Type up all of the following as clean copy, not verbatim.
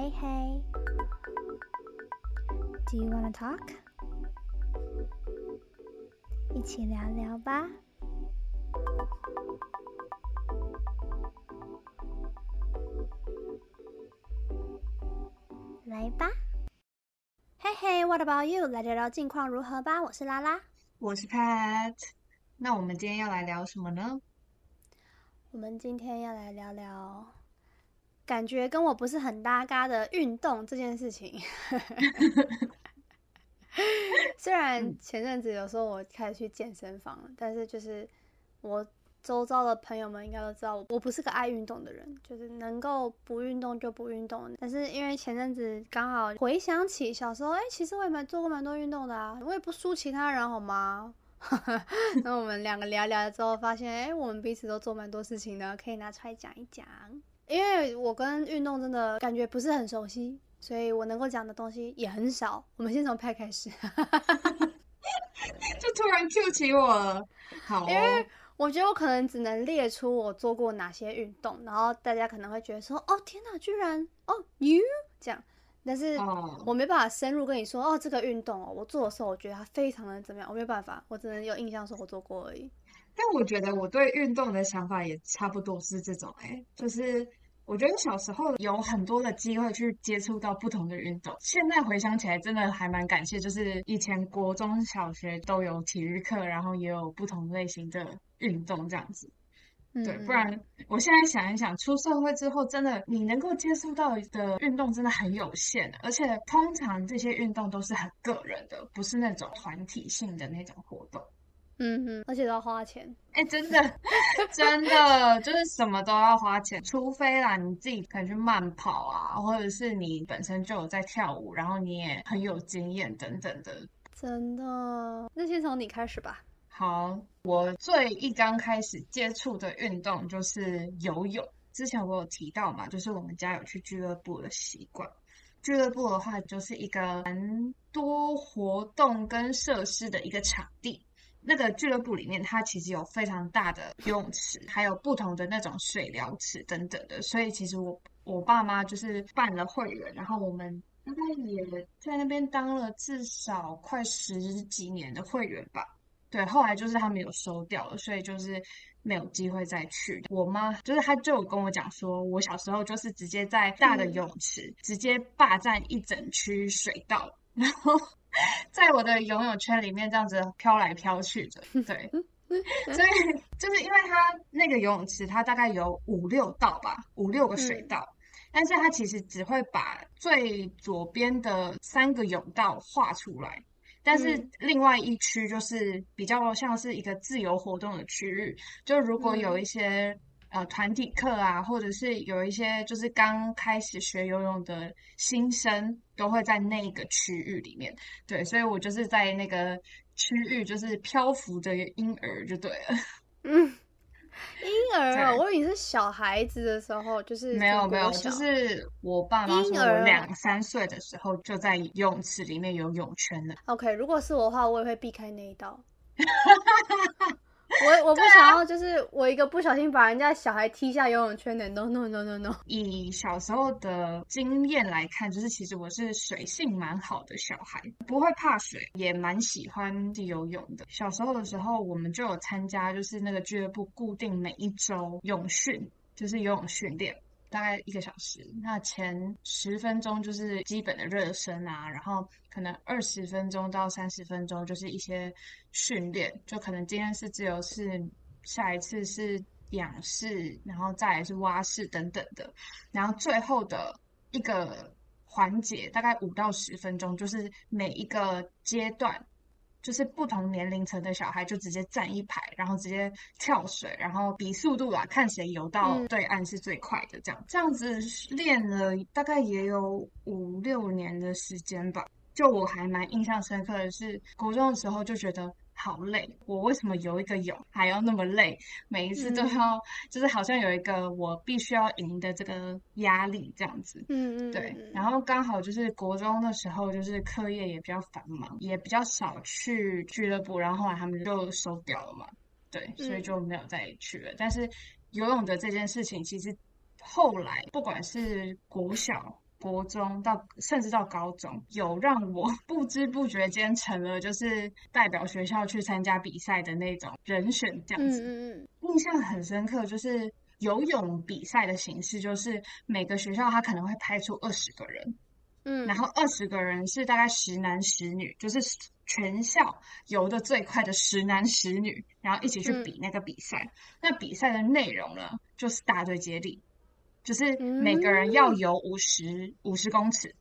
Hey, hey. Do you want to talk? 一起聊聊吧。来吧。Hey, hey, what about you? 来聊聊近况如何吧。我是拉拉。我是 Pat。那我们今天要来聊什么呢？我们今天要来聊聊感觉跟我不是很搭嘎的运动这件事情。虽然前阵子有时候我开始去健身房了，但是就是我周遭的朋友们应该都知道我不是个爱运动的人，就是能够不运动就不运动。但是因为前阵子刚好回想起小时候，其实我也没做过蛮多运动的啊，我也不输其他人好吗？那我们两个聊聊之后发现，我们彼此都做蛮多事情的，可以拿出来讲一讲。因为我跟运动真的感觉不是很熟悉，所以我能够讲的东西也很少。我们先从Pat开始。就突然 cue 起我了。好哦，因为我觉得我可能只能列出我做过哪些运动，然后大家可能会觉得说哦天哪，居然哦 you 这样，但是我没办法深入跟你说哦这个运动我做的时候我觉得它非常的怎么样，我没办法，我只能有印象说我做过而已。但我觉得我对运动的想法也差不多是这种，就是我觉得小时候有很多的机会去接触到不同的运动，现在回想起来真的还蛮感谢，就是以前国中小学都有体育课，然后也有不同类型的运动这样子。对，不然我现在想一想，出社会之后真的你能够接触到的运动真的很有限，而且通常这些运动都是很个人的，不是那种团体性的那种活动。而且都要花钱。真的真的就是什么都要花钱，除非啦你自己可能去慢跑啊，或者是你本身就有在跳舞，然后你也很有经验等等的。真的，那先从你开始吧。好，我最一刚开始接触的运动就是游泳。之前我有提到嘛，就是我们家有去俱乐部的习惯。俱乐部的话就是一个蛮多活动跟设施的一个场地，那个俱乐部里面它其实有非常大的游泳池，还有不同的那种水疗池等等的，所以其实我爸妈就是办了会员，然后我们大概也在那边当了至少快十几年的会员吧。对，后来就是他们有收掉了，所以就是没有机会再去。我妈就是她就有跟我讲说，我小时候就是直接在大的游泳池直接霸占一整区水道，然后在我的游泳圈里面这样子飘来飘去的。对，所以就是因为它那个游泳池它大概有五六个水道，但是它其实只会把最左边的三个泳道画出来，但是另外一区就是比较像是一个自由活动的区域，就如果有一些团体课啊，或者是有一些就是刚开始学游泳的新生都会在那个区域里面。对，所以我就是在那个区域就是漂浮的婴儿就对了。婴儿啊，我以为是小孩子的时候，就是没有，就是我爸妈说我2、3岁的时候就在游泳池里面游泳圈了。OK， 如果是我的话，我也会避开那一道。我不想要，就是我一个不小心把人家小孩踢下游泳圈的。No。以小时候的经验来看，就是其实我是水性蛮好的小孩，不会怕水，也蛮喜欢游泳的。小时候的时候，我们就有参加就是那个俱乐部固定每一周泳训，就是游泳训练，大概1个小时。那前10分钟就是基本的热身啊，然后可能20分钟到30分钟就是一些训练，就可能今天是自由式，下一次是仰式，然后再来是蛙式等等的。然后最后的一个环节大概5到10分钟，就是每一个阶段就是不同年龄层的小孩就直接站一排，然后直接跳水，然后比速度啊，看谁游到对岸是最快的这样。这样子练了大概也有5、6年的时间吧。就我还蛮印象深刻的是，国中的时候就觉得好累，我为什么游一个泳还要那么累？每一次都要就是好像有一个我必须要赢的这个压力这样子。对。然后刚好就是国中的时候，就是课业也比较繁忙，也比较少去俱乐部，然后后来他们就收掉了嘛。对，所以就没有再去了。但是游泳的这件事情，其实后来不管是国小国中到甚至到高中，有让我不知不觉间成了就是代表学校去参加比赛的那种人选这样子。印象很深刻，就是游泳比赛的形式，就是每个学校他可能会派出20个人，然后20个人是大概10男10女，就是全校游的最快的10男10女，然后一起去比那个比赛。那比赛的内容呢，就是大队接力，就是每个人要游50公尺，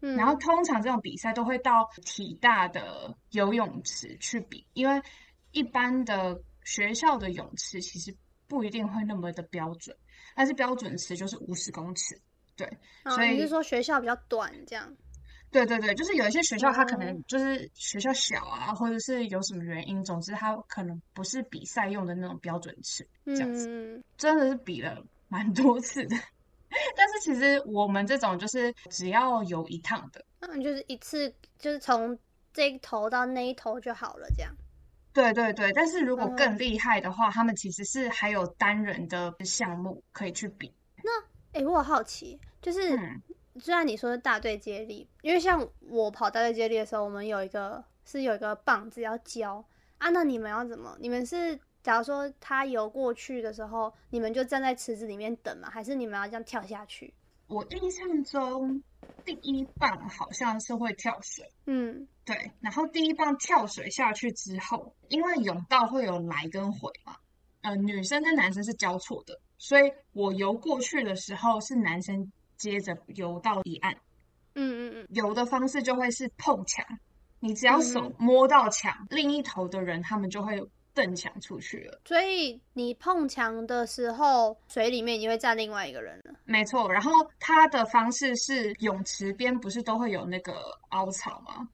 然后通常这种比赛都会到体大的游泳池去比，因为一般的学校的泳池其实不一定会那么的标准，但是标准池就是50公尺。对，所以你是说学校比较短这样？对对对，就是有一些学校它可能就是学校小啊，或者是有什么原因，总之它可能不是比赛用的那种标准尺这样子。真的是比了蛮多次的，但是其实我们这种就是只要游一趟的，就是一次就是从这一头到那一头就好了这样。对对对，但是如果更厉害的话，他们其实是还有单人的项目可以去比。那我好奇就是虽然你说是大队接力，因为像我跑大队接力的时候，我们有一个棒子要交啊，那你们要怎么？你们是假如说他游过去的时候，你们就站在池子里面等吗？还是你们要这样跳下去？我印象中第一棒好像是会跳水，对，然后第一棒跳水下去之后，因为泳道会有来跟回嘛，女生跟男生是交错的，所以我游过去的时候是男生接着游到一岸，游的方式就会是碰墙，你只要手摸到墙，另一头的人他们就会蹬墙出去了。所以你碰墙的时候，水里面你会站另外一个人了。没错，然后他的方式是泳池边不是都会有那个凹槽吗？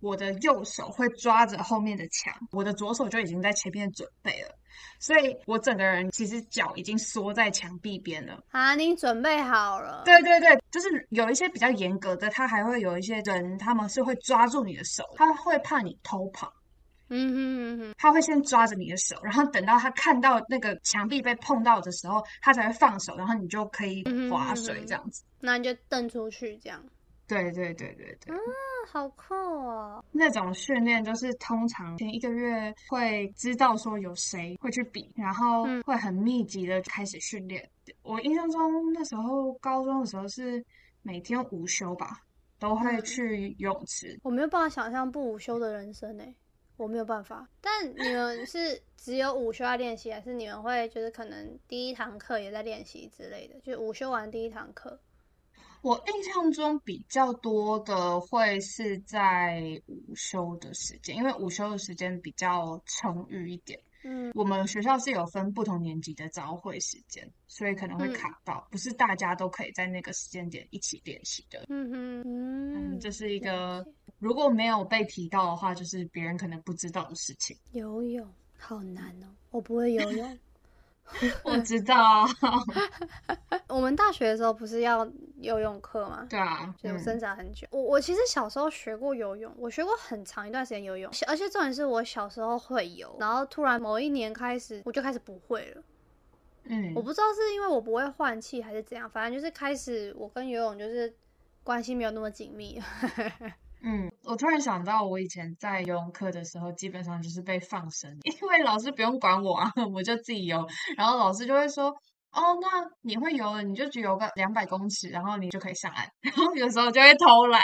我的右手会抓着后面的墙，我的左手就已经在前面准备了，所以我整个人其实脚已经缩在墙壁边了。你准备好了？对对对，就是有一些比较严格的，他还会有一些人他们是会抓住你的手，他会怕你偷跑。他会先抓着你的手，然后等到他看到那个墙壁被碰到的时候，他才会放手，然后你就可以滑水这样子。那你就蹬出去这样。对对对对对。好酷哦！那种训练就是通常前1个月会知道说有谁会去比，然后会很密集的开始训练。我印象中那时候高中的时候是每天午休吧，都会去泳池。我没有办法想象不午休的人生欸，我没有办法。但你们是只有午休要练习，还是你们会就是可能第一堂课也在练习之类的，就午休完第一堂课？我印象中比较多的会是在午休的时间，因为午休的时间比较充裕一点。我们学校是有分不同年级的早会时间，所以可能会卡到，不是大家都可以在那个时间点一起练习的。这是一个如果没有被提到的话，就是别人可能不知道的事情。游泳好难哦，我不会游泳。我知道。我们大学的时候不是要游泳课吗？对啊，所以我挣扎很久。我其实小时候学过游泳，我学过很长一段时间游泳，而且重点是我小时候会游，然后突然某一年开始我就开始不会了。我不知道是因为我不会换气还是怎样，反正就是开始我跟游泳就是关系没有那么紧密。我突然想到，我以前在游泳课的时候，基本上就是被放生，因为老师不用管我啊，我就自己游。然后老师就会说：“哦，那你会游了，你就游个200公尺，然后你就可以上岸。”然后有时候就会偷懒。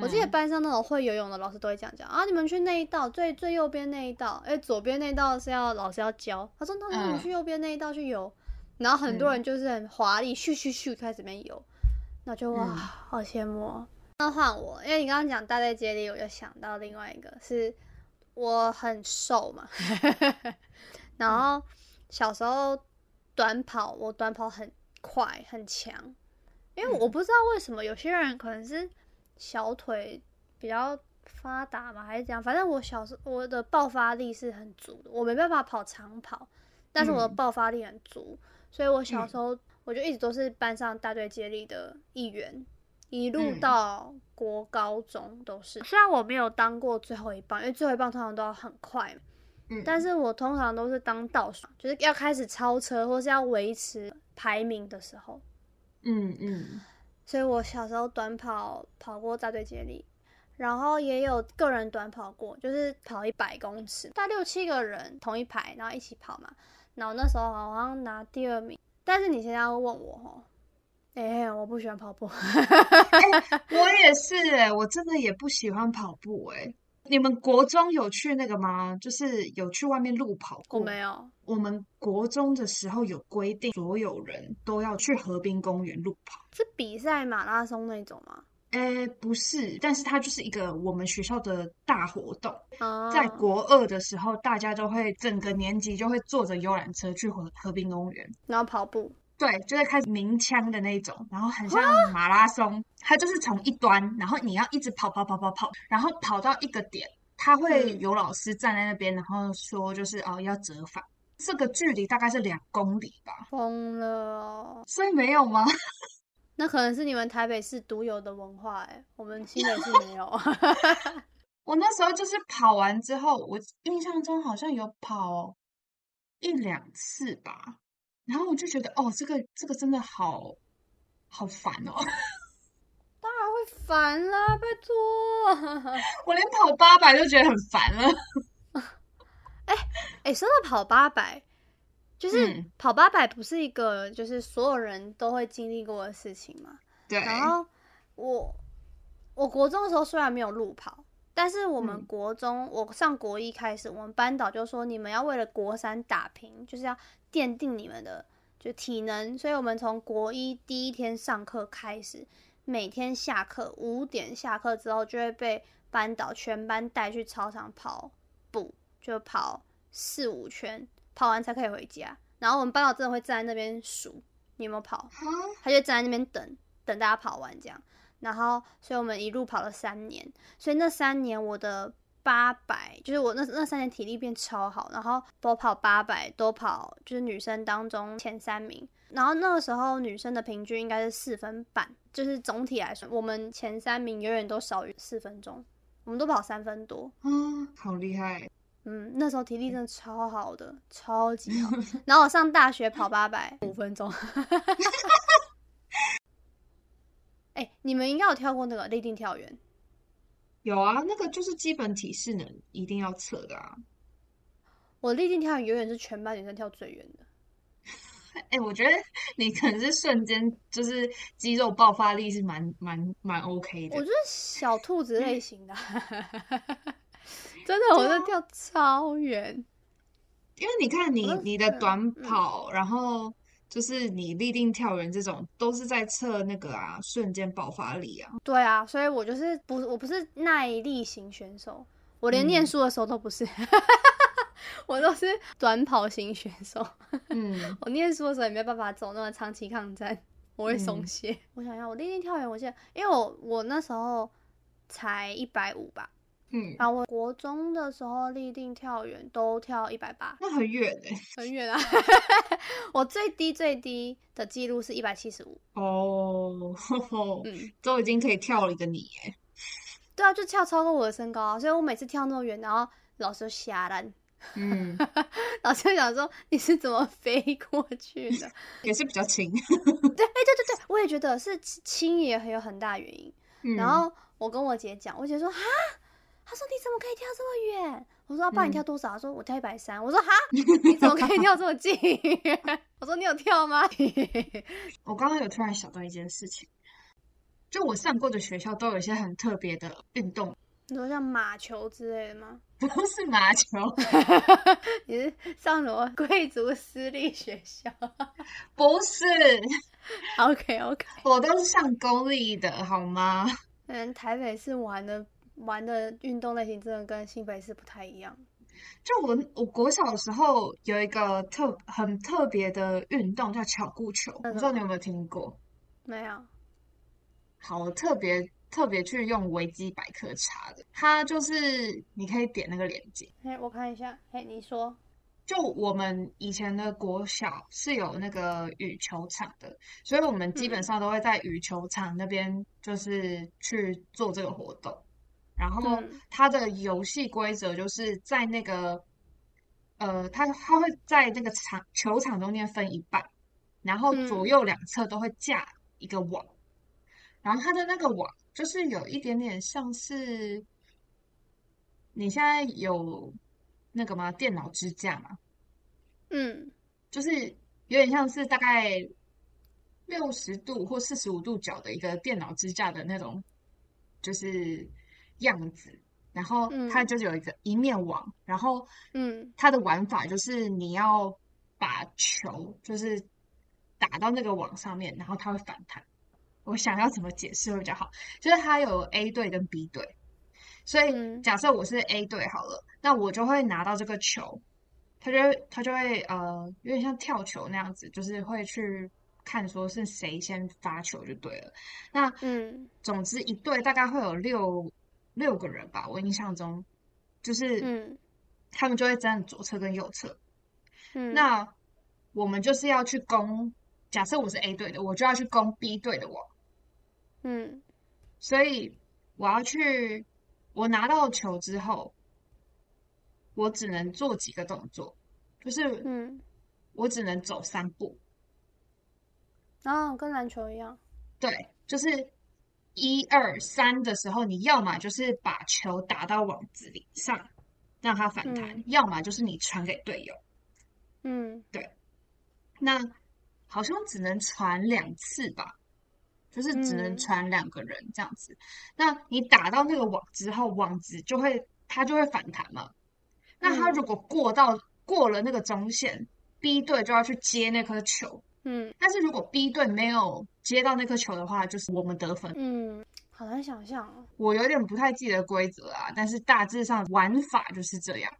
我记得班上那种会游泳的老师都会讲啊，你们去那一道最右边那一道，左边那一道是要老师要教。他说：“那你们去右边那一道去游。”然后很多人就是很华丽，咻咻咻开始边游，那就哇，好羡慕哦。那换我，因为你刚刚讲大队接力，我就想到另外一个是我很瘦嘛，然后小时候我短跑很快很强，因为我不知道为什么有些人可能是小腿比较发达嘛，还是怎样，反正我小时候我的爆发力是很足的，我没办法跑长跑，但是我的爆发力很足，所以我小时候我就一直都是班上大队接力的一员。一路到国高中都是，虽然我没有当过最后一棒，因为最后一棒通常都要很快，但是我通常都是当倒数，就是要开始超车或是要维持排名的时候。所以我小时候短跑跑过大队接力，然后也有个人短跑过，就是跑100公尺，大6-7个人同一排，然后一起跑嘛。然后那时候好像拿第2名，但是你现在要问我哦，我不喜欢跑步。我也是我真的也不喜欢跑步你们国中有去那个吗？就是有去外面路跑过？我没有。我们国中的时候有规定，所有人都要去河滨公园路跑。是比赛马拉松那种吗？不是，但是它就是一个我们学校的大活动。在国2的时候，大家都会整个年级就会坐着游览车去河滨公园，然后跑步。对，就是开始鸣枪的那种，然后很像马拉松，它就是从一端，然后你要一直跑，然后跑到一个点，它会有老师站在那边，然后说就是要折返，这个距离大概是2公里吧。疯了哦！所以没有吗？那可能是你们台北市独有的文化我们新北市没有。我那时候就是跑完之后，我印象中好像有跑1-2次吧。然后我就觉得这个真的好烦哦。当然会烦啦，拜托。我连跑800就觉得很烦了。说到跑800，就是跑800不是一个就是所有人都会经历过的事情嘛。对。然后我国中的时候虽然没有路跑，但是我们国中我上国1开始，我们班导就说你们要为了国3打拼，就是要奠定你们的就体能，所以我们从国1第一天上课开始，每天下课5点下课之后，就会被班导全班带去操场跑步，就跑4-5圈，跑完才可以回家。然后我们班导真的会站在那边数你有没有跑，他就站在那边等大家跑完这样。然后所以我们一路跑了3年，所以那3年我的800，就是我那3年体力变超好，然后都跑800，都跑就是女生当中前3名。然后那个时候女生的平均应该是4分半，就是总体来说我们前3名永远都少于4分钟，我们都跑3分多。好厉害。那时候体力真的超好的，超级好。然后我上大学跑800 5分钟。你们应该有跳过那个立定跳远？有啊，那个就是基本体适能一定要测的啊。我立定跳远永远是全班女生跳最远的。我觉得你可能是瞬间就是肌肉爆发力是蛮 OK 的。我就是小兔子类型的。真的，我是跳超远。因为你看你的短跑，然后就是你立定跳远这种都是在测那个瞬间爆发力啊。对啊，所以我就是我不是耐力型选手，我连念书的时候都不是。我都是短跑型选手。我念书的时候也没办法走那么长期抗战，我会松懈。我想一下，我立定跳远我记得，因为我那时候才150吧。然后我国中的时候立定跳远都跳180，那很远很远啊。我最低的记录是175。都已经可以跳了一个你对啊，就跳超过我的身高所以我每次跳那么远，然后老师就瞎烂。老师就想说你是怎么飞过去的，也是比较轻。对，我也觉得是轻，也有很大原因。然后我跟我姐讲，我姐说哈，她说你怎么可以跳这么远？我说爸，你跳多少？她说我跳130。我说哈，你怎么可以跳这么近？我说你有跳吗？我刚刚有突然想到一件事情，就我上过的学校都有一些很特别的运动。你说像马球之类的吗？不是马球。你是上什么贵族私立学校？不是。OK， 我都是上公立的好吗？台北市玩的运动类型真的跟新北市不太一样。就我国小的时候有一个很特别的运动叫巧固球，我不知道你有没有听过？没有。好，我特别去用维基百科查的，它就是你可以点那个链接。我看一下。你说。就我们以前的国小是有那个羽球场的，所以我们基本上都会在羽球场那边就是去做这个活动。然后它的游戏规则就是在那个它会在那个球场中间分一半，然后左右两侧都会架一个网，然后它的那个网就是有一点点像是你现在有那个吗？电脑支架嘛，嗯，就是有点像是大概60度或45度角的一个电脑支架的那种，就是样子。然后它就有一面网，然后它的玩法就是你要把球就是打到那个网上面，然后它会反弹。我想要怎么解释会比较好？就是它有 A 队跟 B 队，所以假设我是 A 队好了，那我就会拿到这个球，它就会有点像跳球那样子，就是会去看说是谁先发球就对了。那总之一队大概会有六个人吧，我印象中就是他们就会站左侧跟右侧。那我们就是要去攻，假设我是 A 队的，我就要去攻 B 队的网。所以我拿到球之后，我只能做几个动作，就是我只能走3步。跟篮球一样。对，就是1、2、3的时候，你要么就是把球打到网子里上，让它反弹；要么就是你传给队友。对。那好像只能传2次吧，就是只能传2个人这样子。那你打到那个网之后，网子它就会反弹嘛。那它如果过了那个中线 ，B 队就要去接那颗球。但是如果 B 队没有接到那颗球的话，就是我们得分。好难想象哦。我有点不太记得规则啊，但是大致上玩法就是这样。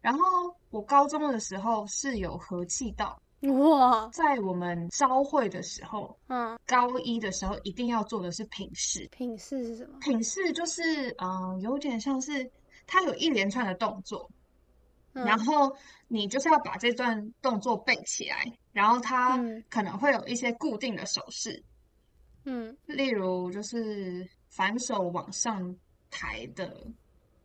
然后我高中的时候是有合气道。哇！在我们招会的时候，高1的时候一定要做的是品试。品试是什么？品试就是有点像是它有一连串的动作。然后你就是要把这段动作背起来，然后它可能会有一些固定的手势，例如就是反手往上抬的，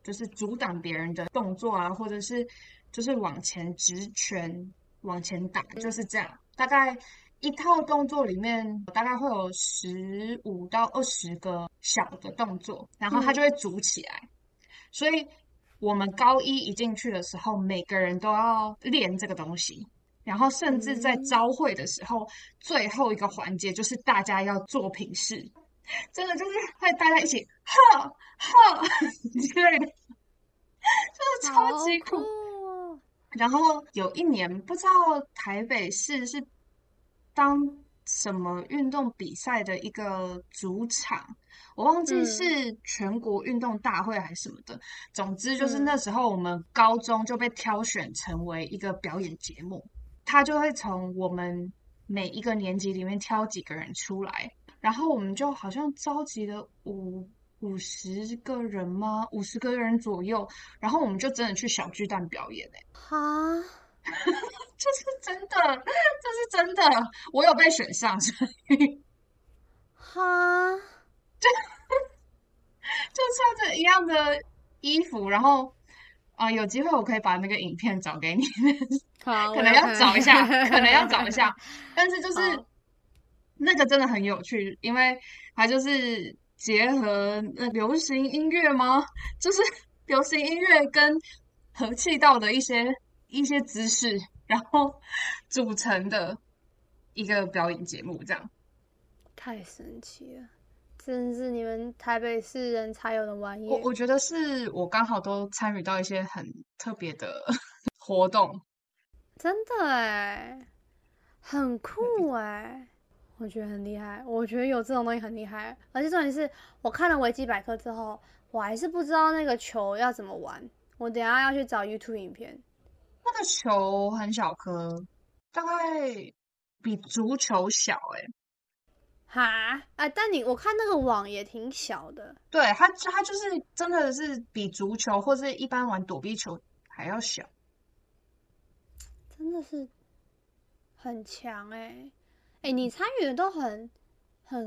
就是阻挡别人的动作啊，或者是就是往前直拳、往前打，就是这样。大概一套动作里面大概会有15到20个小的动作，然后它就会组起来，所以。我们高1一进去的时候，每个人都要练这个东西，然后甚至在招会的时候，最后一个环节就是大家要做品试，真的就是会大家一起哈哈之类的，就是超级酷。然后有一年不知道台北市是当什么运动比赛的一个主场，我忘记是全国运动大会还是什么的，总之就是那时候我们高中就被挑选成为一个表演节目，他就会从我们每一个年级里面挑几个人出来，然后我们就好像召集了50个人吗？50个人左右，然后我们就真的去小巨蛋表演哈。就是真的，这是真的，我有被选上，所以哈，就穿着一样的衣服，然后有机会我可以把那个影片找给你，可能要找一下，但是就是那个真的很有趣，因为它就是结合流行音乐吗？就是流行音乐跟合气道的一些姿势，然后组成的一个表演节目，这样太神奇了，真是你们台北市人才有的玩意。我觉得是我刚好都参与到一些很特别的活动，真的耶，很酷耶，我觉得很厉害，我觉得有这种东西很厉害，而且重点是我看了维基百科之后，我还是不知道那个球要怎么玩，我等一下要去找 YouTube 影片。那个球很小颗，大概比足球小哈，但我看那个网也挺小的。对，它就是真的是比足球或是一般玩躲避球还要小，真的是很强你参与的都很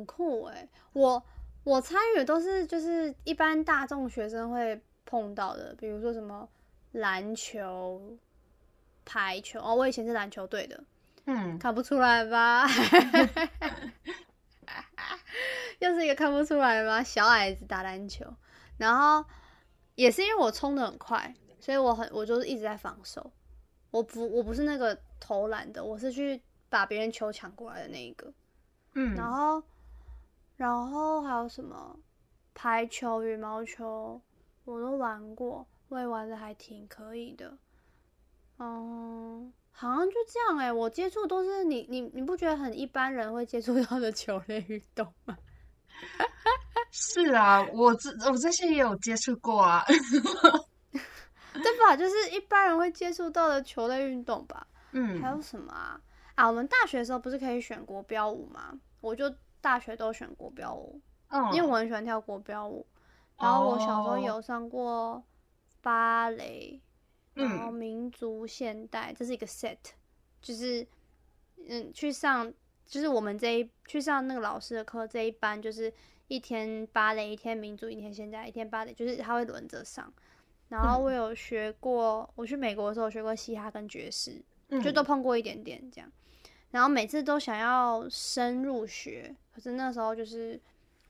酷我参与的都是就是一般大众学生会碰到的，比如说什么篮球、排球我以前是篮球队的，看不出来吧？又是一个看不出来吧，小矮子打篮球，然后也是因为我冲得很快，所以我就是一直在防守，我不是那个投篮的，我是去把别人球抢过来的那一个，嗯，然后还有什么排球、羽毛球我都玩过，我也玩的还挺可以的，嗯，好像就这样欸，我接触都是你不觉得很一般人会接触到的球类运动吗？是啊，我这些也有接触过啊。对吧，就是一般人会接触到的球类运动吧。嗯，还有什么啊？啊，我们大学的时候不是可以选国标舞吗？我就大学都选国标舞，嗯，因为我很喜欢跳国标舞。然后我小时候有上过芭蕾，嗯，然后民族现代，这是一个 set， 就是去上，就是我们去上那个老师的课，这一班就是一天芭蕾，一天民族，一天现代，一天芭蕾，就是他会轮着上。然后我有学过，我去美国的时候我学过嘻哈跟爵士，就都碰过一点点这样。然后每次都想要深入学，可是那时候就是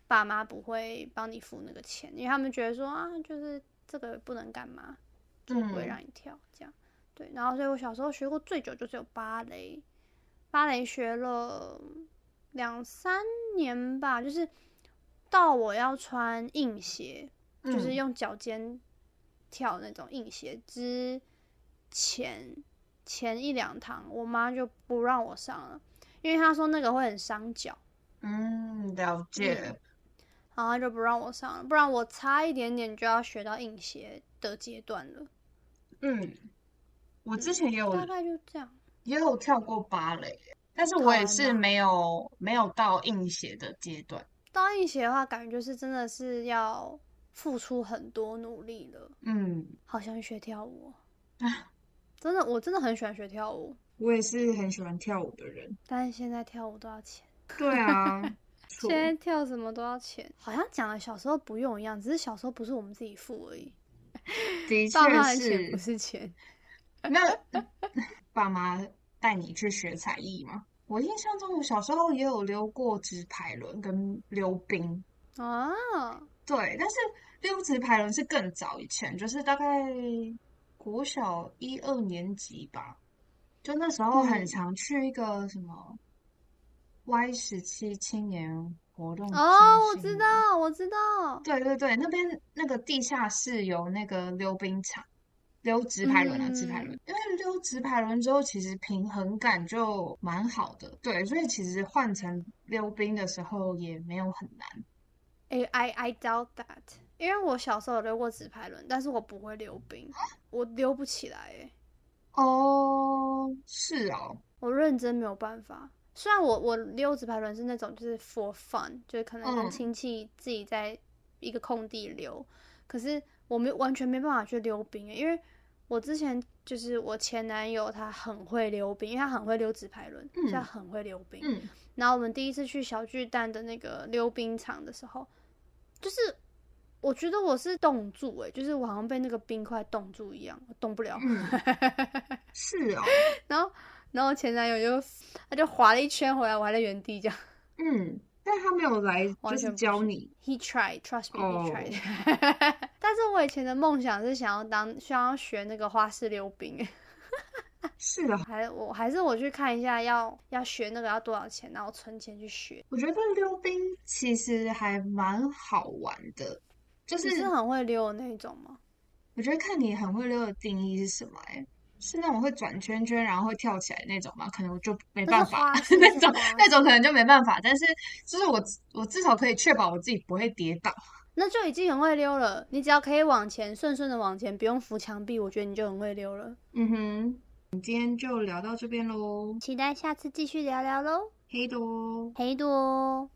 爸妈不会帮你付那个钱，因为他们觉得说啊，就是这个不能干嘛，就不会让你跳这样。对，然后所以我小时候学过最久就只有芭蕾，芭蕾学了2-3年吧，就是到我要穿硬鞋，就是用脚尖跳那种硬鞋之前1-2堂，我妈就不让我上了，因为她说那个会很伤脚。嗯，了解。然后她就不让我上了，不然我差一点点就要学到硬鞋的阶段了。嗯，我之前也有，大概就这样，也有跳过芭蕾，但是我也是没有到硬鞋的阶段。到硬鞋的话，感觉就是真的是要付出很多努力了。嗯，好想学跳舞。真的，我真的很喜欢学跳舞。我也是很喜欢跳舞的人，但是现在跳舞都要钱。对啊，现在跳什么都要钱。好像讲了小时候不用一样，只是小时候不是我们自己付而已。的确是，不是钱。那爸妈带你去学才艺吗？我印象中，我小时候也有溜过直排轮跟溜冰啊。对，但是溜直排轮是更早以前，就是大概国小1-2年级吧，就那时候很常去一个什么 Y17 青年活动中心。哦，我知道。对对对，那边那个地下室有那个溜冰场，溜直排轮啊，直排轮。因为溜直排轮之后，其实平衡感就蛮好的，对，所以其实换成溜冰的时候也没有很难。I doubt that。因为我小时候有溜过直排轮，但是我不会溜冰，我溜不起来耶。哦，是哦，我认真没有办法。虽然我溜直排轮是那种就是 for fun， 就是可能跟亲戚自己在一个空地溜，可是我完全没办法去溜冰耶，因为我之前就是我前男友他很会溜冰，因为他很会溜直排轮，所以他很会溜冰。嗯，然后我们第一次去小巨蛋的那个溜冰场的时候，就是我觉得我是冻住欸，就是我好像被那个冰块冻住一样，我动不了。是哦。然后前男友他就滑了一圈回来，我还在原地这样。嗯，但他没有来就是教你。He tried, trust me, he tried. 但是我以前的梦想是想要学那个花式溜冰。是的，我还是去看一下要学那个要多少钱，然后存钱去学。我觉得溜冰其实还蛮好玩的。你是很会溜的那一种吗？我觉得看你很会溜的定义是什么欸，是那种会转圈圈然后会跳起来那种吗？可能我就没办法。那种可能就没办法，但是就是我至少可以确保我自己不会跌倒，那就已经很会溜了。你只要可以往前顺的往前，不用扶墙壁，我觉得你就很会溜了。嗯哼，我们今天就聊到这边咯，期待下次继续聊聊咯。黑多。